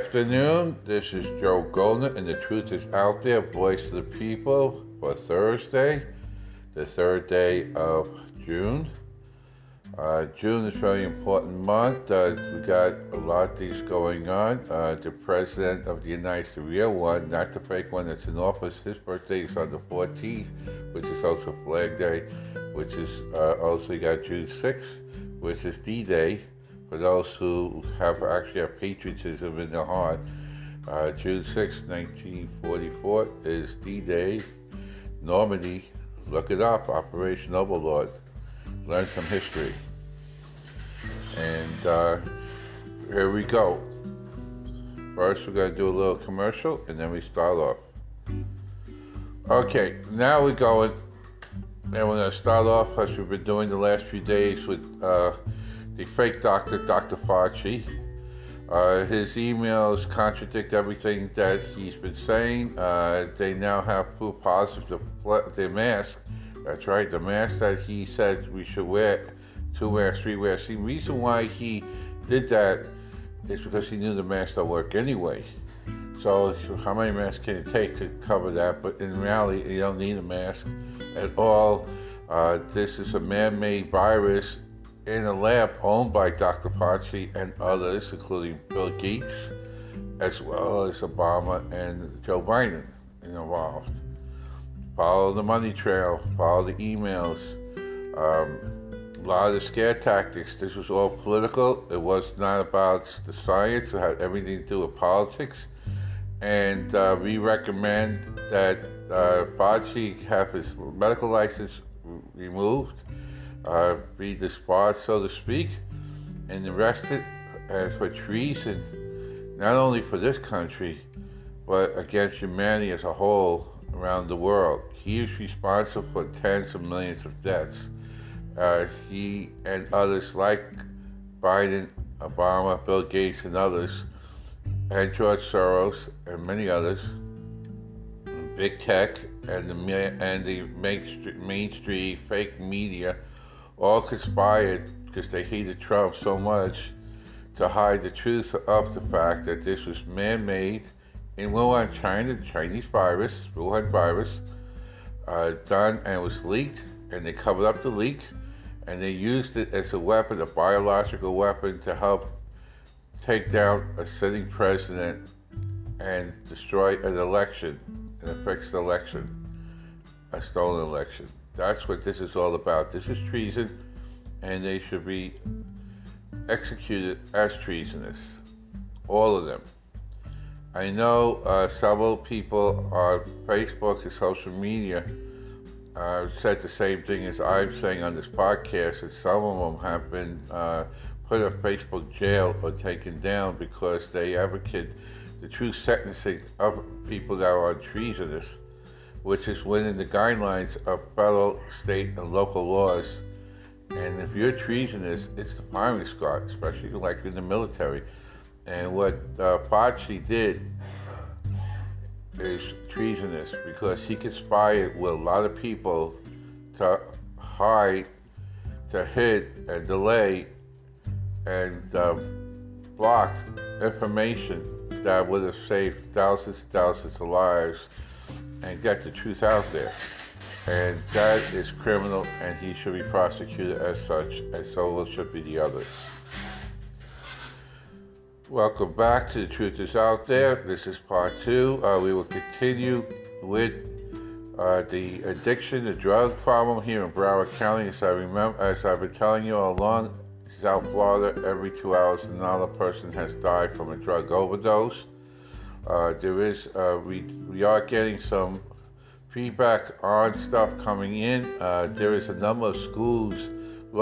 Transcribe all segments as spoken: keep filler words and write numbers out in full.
afternoon. This is Joe Goldner, and the Truth is Out There, Voice of the People, for Thursday, the third day of June. Uh, June is a very important month. Uh, we got a lot of things going on. Uh, the President of the United States, the real one, not the fake one that's in office, his birthday is on the fourteenth, which is also Flag Day, which is uh, also you got June sixth, which is D-Day. For those who have actually have patriotism in their heart, uh, June sixth, nineteen forty-four is D-Day, Normandy. Look it up, Operation Overlord. Learn some history. And uh, here we go. First, we're going to do a little commercial, and then we start off. Okay, now we're going, and we're going to start off as we've been doing the last few days with Uh, the fake doctor, Doctor Fauci. Uh, his emails contradict everything that he's been saying. Uh, they now have proof positive to pl- the mask. That's right, the mask that he said we should wear, two masks, three masks. The reason why he did that is because he knew the masks don't work anyway. So, so how many masks can it take to cover that? But in reality, you don't need a mask at all. Uh, this is a man-made virus in a lab owned by Doctor Fauci and others, including Bill Gates, as well as Obama and Joe Biden involved. Follow the money trail, follow the emails, um, a lot of the scare tactics. This was all political. It was not about the science. It had everything to do with politics. And uh, we recommend that uh, Fauci have his medical license removed, Uh, be disbarred, so to speak, and arrested uh, for treason, not only for this country, but against humanity as a whole around the world. He is responsible for tens of millions of deaths. Uh, he and others like Biden, Obama, Bill Gates, and others, and George Soros, and many others, and big tech, and the and the mainstream fake media, all conspired, because they hated Trump so much, to hide the truth of the fact that this was man-made in Wuhan, China, Chinese virus, Wuhan virus, uh, done and was leaked, and they covered up the leak, and they used it as a weapon, a biological weapon, to help take down a sitting president and destroy an election, an affixed election, a stolen election. That's what this is all about. This is treason, and they should be executed as treasonous. All of them. I know uh, several people on Facebook and social media uh, said the same thing as I'm saying on this podcast, and some of them have been uh, put in Facebook jail or taken down because they advocate the true sentencing of people that are treasonous, which is within the guidelines of federal, state, and local laws. And if you're treasonous, it's the firing squad, especially like in the military. And what uh, Fauci did is treasonous, because he conspired with a lot of people to hide, to hid, and delay, and uh, block information that would have saved thousands and thousands of lives and get the truth out there. And that is criminal, and he should be prosecuted as such, and so should be the others. Welcome back to The Truth is Out There. This is part two. Uh, we will continue with uh, the addiction, the drug problem here in Broward County. As I remember, as I've been telling you all along, South Florida, every two hours another person has died from a drug overdose. Uh, there is, uh, we we are getting some feedback on stuff coming in. Uh, there is a number of schools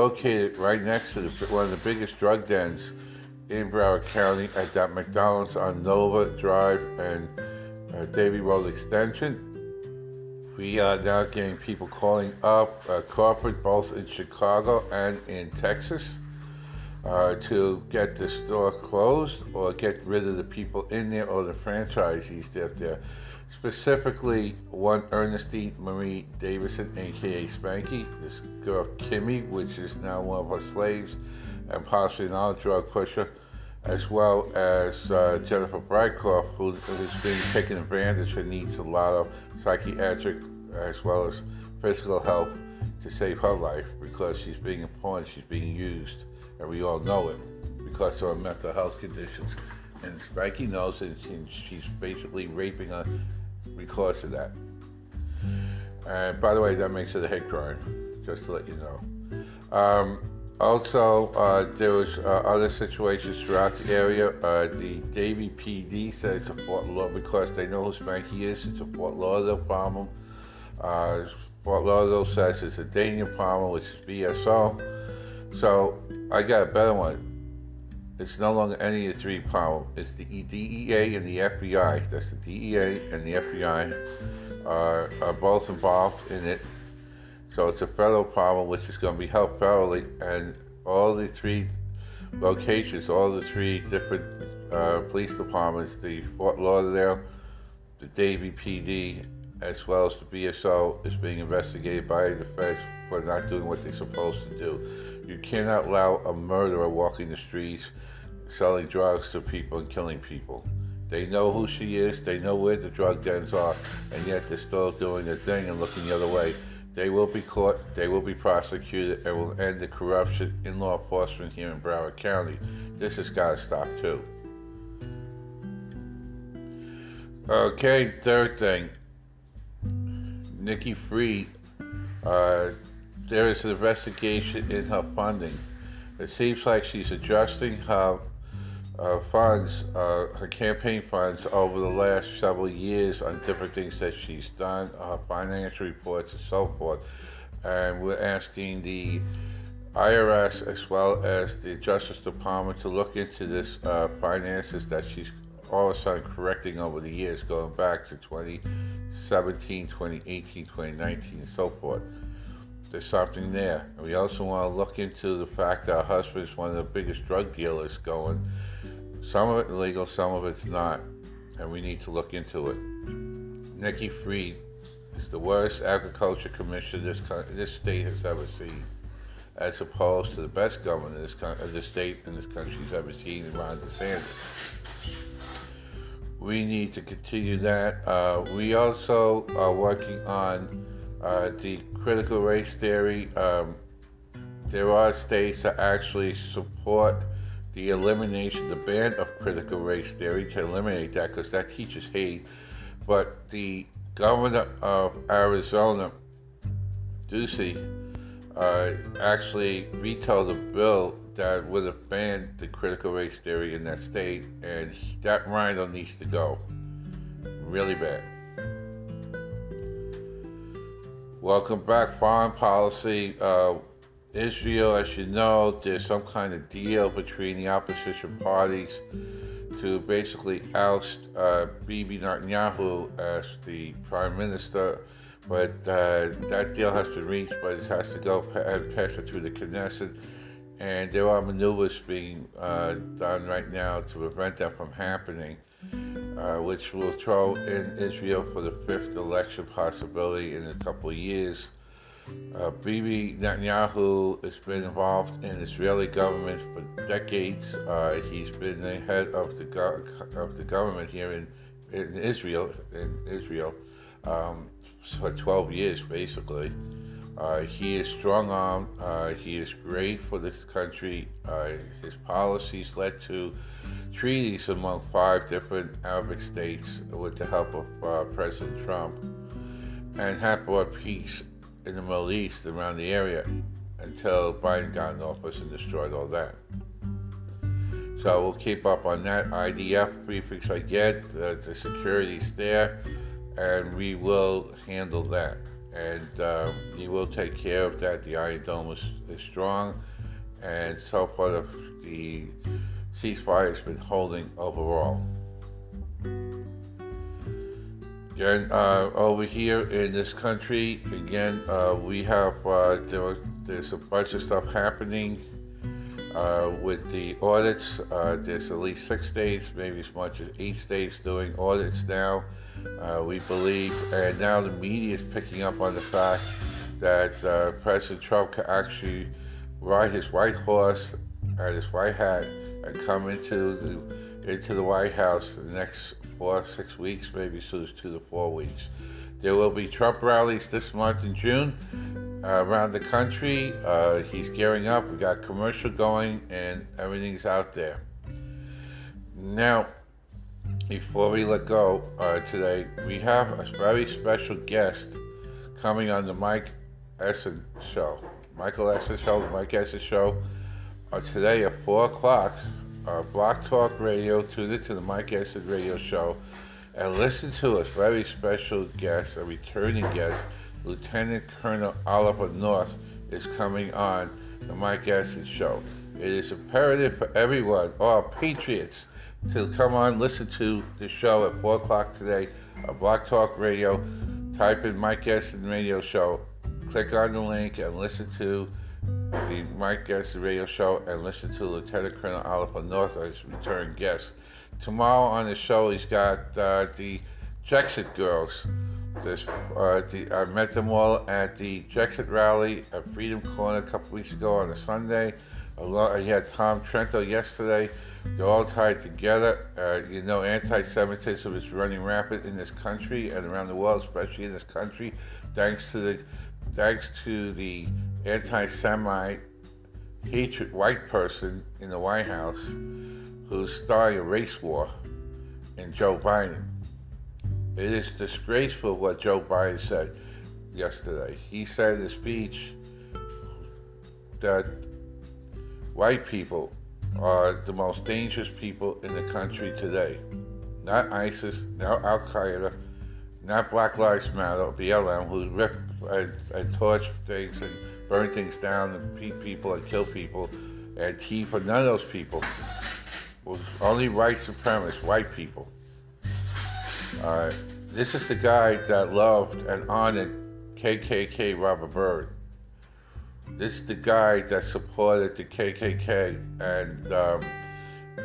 located right next to the, one of the biggest drug dens in Broward County, at that McDonald's on Nova Drive and uh, Davie Road Extension. We are now getting people calling up uh, corporate, both in Chicago and in Texas, Uh, to get the store closed or get rid of the people in there or the franchisees that there. Specifically, one Ernestine Marie Davison, a k a. Spanky, this girl Kimmy, which is now one of her slaves and possibly another drug pusher, as well as uh, Jennifer Breitkopf, who is being taken advantage and needs a lot of psychiatric as well as physical help to save her life, because she's being pawned, she's being used, and we all know it because of her mental health conditions. And Spiky knows, and she's basically raping her because of that. And by the way, that makes it a hate crime, just to let you know. Um, also, uh, there was uh, other situations throughout the area. Uh, the Davie P D says it's a Fort Lauderdale, because they know who Spanky is. It's a Fort Lauderdale problem. Uh, Fort Lauderdale says it's a Dania problem, which is B S O. So I got a better one. It's no longer any of the three problem. It's the D E A and the F B I. That's the D E A and the F B I are, are both involved in it. So it's a federal problem, which is going to be helped federally. And all the three locations, all the three different uh, police departments, the Fort Lauderdale, the Davie P D, as well as the B S O, is being investigated by the feds for not doing what they're supposed to do. You cannot allow a murderer walking the streets, selling drugs to people and killing people. They know who she is, they know where the drug dens are, and yet they're still doing their thing and looking the other way. They will be caught, they will be prosecuted, and will end the corruption in law enforcement here in Broward County. This has got to stop too. Okay, third thing. Nikki Fried, uh, there is an investigation in her funding. It seems like she's adjusting her uh, funds, uh, her campaign funds, over the last several years on different things that she's done, her financial reports and so forth. And we're asking the I R S as well as the Justice Department to look into this uh, finances that she's all of a sudden correcting over the years, going back to twenty seventeen, twenty eighteen, twenty nineteen, and so forth. There's something there. And we also want to look into the fact that her husband is one of the biggest drug dealers going. Some of it illegal, some of it's not. And we need to look into it. Nikki Fried is the worst agriculture commissioner this country, this state has ever seen, as opposed to the best governor this country, this state in this country's ever seen, Ron DeSantis. We need to continue that. Uh, we also are working on uh, the critical race theory. Um, there are states that actually support the elimination, the ban of critical race theory, to eliminate that, because that teaches hate. But the governor of Arizona, Ducey, uh, actually vetoed a bill that would have banned the critical race theory in that state, and that rhino needs to go. Really bad. Welcome back, foreign policy. Uh, Israel, as you know, there's some kind of deal between the opposition parties to basically oust uh, Bibi Netanyahu as the prime minister. But uh, that deal has been reached, but it has to go and pass it through the Knesset. And there are maneuvers being uh, done right now to prevent that from happening, uh, which will throw in Israel for the fifth election possibility in a couple of years. Uh, Bibi Netanyahu has been involved in Israeli government for decades. Uh, he's been the head of the go- of the government here in in Israel in Israel um, for twelve years, basically. Uh, he is strong-armed, uh, he is great for this country. Uh, his policies led to treaties among five different Arabic states with the help of uh, President Trump, and have brought peace in the Middle East around the area until Biden got in office and destroyed all that. So we'll keep up on that. I D F briefings I get, uh, the security's there, and we will handle that. And um, he will take care of that. The Iron Dome is, is strong, and so far the ceasefire has been holding overall. Again, uh, over here in this country, again, uh, we have uh, there, there's a bunch of stuff happening uh, with the audits. Uh, there's at least six states, maybe as much as eight states, doing audits now. Uh, we believe, and now the media is picking up on the fact that uh, President Trump can actually ride his white horse right, this white hat, and come into the into the White House the next four, six weeks, maybe soon as two to four weeks. There will be Trump rallies this month in June uh, around the country. Uh, he's gearing up. We got commercial going, and everything's out there. Now, before we let go uh, today, we have a very special guest coming on the Mike Essend Show. Michael Essend Show, the Mike Essend Show, uh, today at four o'clock, uh, Block Talk Radio. Tune into the Mike Essend Radio Show and listen to a very special guest, a returning guest. Lieutenant Colonel Oliver North is coming on the Mike Essend Show. It is imperative for everyone, all patriots, to come on, listen to the show at four o'clock today on Block Talk Radio. Type in Mike Essend Radio Show. Click on the link and listen to the Mike Essend Radio Show and listen to Lieutenant Colonel Oliver North as return guest. Tomorrow on the show, he's got uh, the Brexit Girls. This, uh, the, I met them all at the Brexit rally at Freedom Corner a couple weeks ago on a Sunday. I had Tom Trento yesterday. They're all tied together. Uh, you know, anti-Semitism is running rampant in this country and around the world, especially in this country, thanks to the thanks to the anti-Semite hatred white person in the White House who's starting a race war in Joe Biden. It is disgraceful what Joe Biden said yesterday. He said in his speech that white people are the most dangerous people in the country today. Not ISIS, not Al-Qaeda, not Black Lives Matter, B L M, who rip and, and torch things and burn things down and beat people and kill people, and Antifa, none of those people. Only white supremacists, white people. Uh, this is the guy that loved and honored K K K Robert Byrd. This is the guy that supported the K K K and um,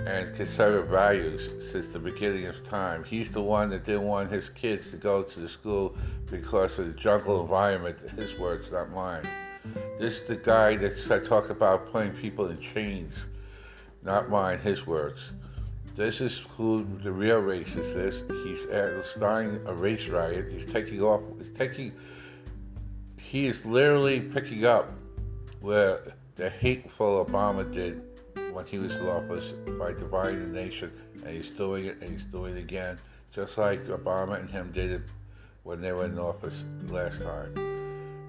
and conservative values since the beginning of time. He's the one that didn't want his kids to go to the school because of the jungle environment. His words, not mine. This is the guy that talked about putting people in chains. Not mine, his words. This is who the real racist is. He's starting a race riot. He's taking off. He's taking. He is literally picking up where the hateful Obama did when he was in office by dividing the nation, and he's doing it, and he's doing it again, just like Obama and him did it when they were in office last time.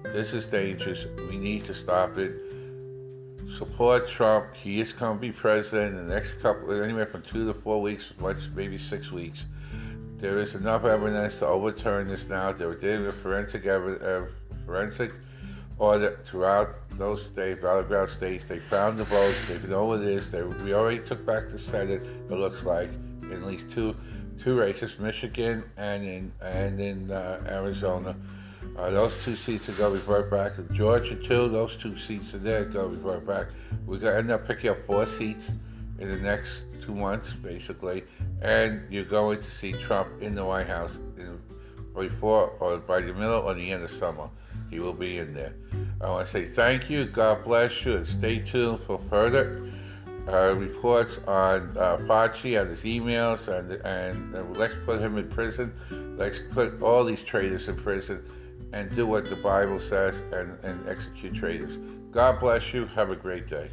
This is dangerous. We need to stop it. Support Trump. He is going to be president in the next couple, anywhere from two to four weeks, maybe six weeks. There is enough evidence to overturn this now. They were dealing with forensic evidence, forensic audit throughout those states, battleground states. They found the votes. They know what it is. They, we already took back the Senate, it looks like, in at least two two races, Michigan and in and in uh, Arizona. Uh, those two seats are going to revert back to Georgia, too. Those two seats are there going to revert back. We're going to end up picking up four seats in the next two months, basically, and you're going to see Trump in the White House in, before or by the middle or the end of summer. He will be in there. I want to say thank you. God bless you, and stay tuned for further uh, reports on uh, Fauci and his emails, and, and and let's put him in prison. Let's put all these traitors in prison and do what the Bible says and, and execute traitors. God bless you. Have a great day.